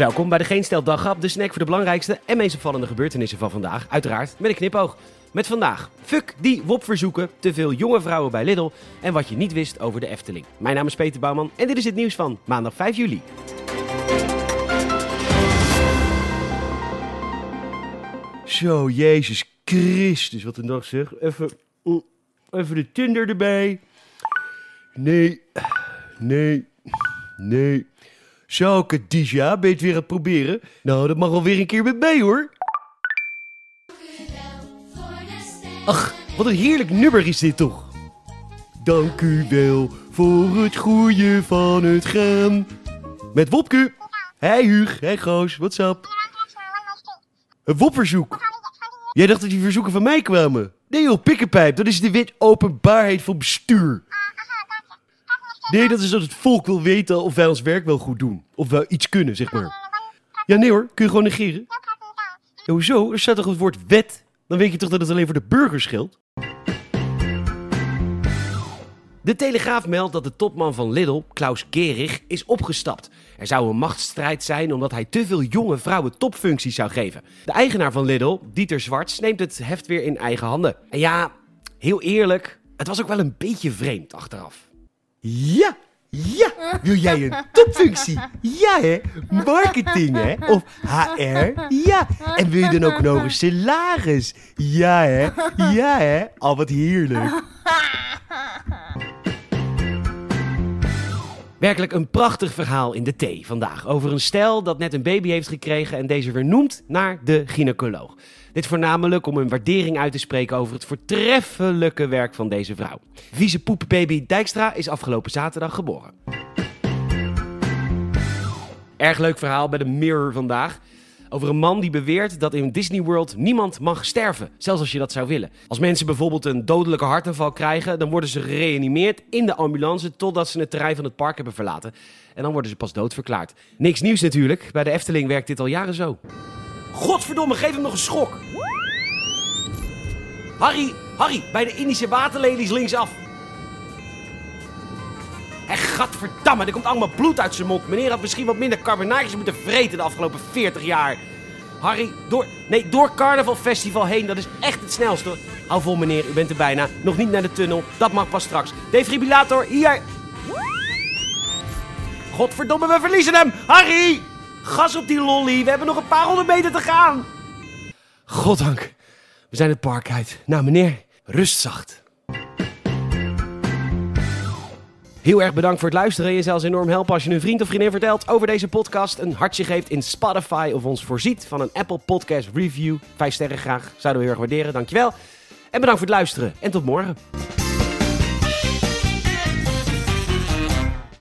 Welkom bij de GeenStijl Daghap, de snack voor de belangrijkste en meest opvallende gebeurtenissen van vandaag. Uiteraard met een knipoog. Met vandaag, fuck die wopverzoeken, te veel jonge vrouwen bij Lidl en wat je niet wist over de Efteling. Mijn naam is Peter Bouwman en dit is het nieuws van maandag 5 juli. Zo, Jezus Christus, wat een dag zeg. Even de Tinder erbij. Nee. Zo, Khadija, ben je het weer aan het proberen? Nou, dat mag alweer een keer met mij, hoor. Ach, wat een heerlijk nummer is dit toch? Dank u wel voor het groeien van het graan. Met Wopku. Hey Huug, hey Goos, what's up? Een wopverzoek. Jij dacht dat die verzoeken van mij kwamen? Nee joh, pikkenpijp, dat is de wet openbaarheid van bestuur. Nee, dat is dat het volk wil weten of wij ons werk wel goed doen. Of wij iets kunnen, zeg maar. Ja, nee hoor, kun je gewoon negeren. En hoezo? Er staat toch het woord wet? Dan weet je toch dat het alleen voor de burgers geldt? De Telegraaf meldt dat de topman van Lidl, Klaus Kerig, is opgestapt. Er zou een machtsstrijd zijn omdat hij te veel jonge vrouwen topfuncties zou geven. De eigenaar van Lidl, Dieter Zwarts, neemt het heft weer in eigen handen. En ja, heel eerlijk, het was ook wel een beetje vreemd achteraf. Ja, wil jij een topfunctie? Ja hè, marketing hè, of HR? Ja, en wil je dan ook nog een salaris? Ja hè, al wat heerlijk. Werkelijk een prachtig verhaal in de thee vandaag over een stel dat net een baby heeft gekregen en deze weer noemt naar de gynaecoloog. Dit voornamelijk om een waardering uit te spreken over het voortreffelijke werk van deze vrouw. Vieze Poep Baby Dijkstra is afgelopen zaterdag geboren. Erg leuk verhaal bij de Mirror vandaag. Over een man die beweert dat in Disney World niemand mag sterven, zelfs als je dat zou willen. Als mensen bijvoorbeeld een dodelijke hartaanval krijgen, dan worden ze gereanimeerd in de ambulance totdat ze het terrein van het park hebben verlaten. En dan worden ze pas doodverklaard. Niks nieuws natuurlijk, bij de Efteling werkt dit al jaren zo. Godverdomme, geef hem nog een schok! Harry, bij de Indische waterlelies linksaf. En gadverdamme, er komt allemaal bloed uit zijn mond. Meneer had misschien wat minder karbonaatjes moeten vreten de afgelopen 40 jaar. Harry, door Carnaval Festival heen, dat is echt het snelste. Hou vol meneer, u bent er bijna. Nog niet naar de tunnel, dat mag pas straks. Defibrillator, hier! Godverdomme, we verliezen hem! Harry! Gas op die lolly, we hebben nog een paar honderd meter te gaan. Goddank, we zijn het park uit. Nou meneer, rust zacht. Heel erg bedankt voor het luisteren. Je zou enorm helpen als je een vriend of vriendin vertelt over deze podcast. Een hartje geeft in Spotify of ons voorziet van een Apple Podcast Review. 5 sterren graag, zouden we heel erg waarderen. Dankjewel. En bedankt voor het luisteren en tot morgen.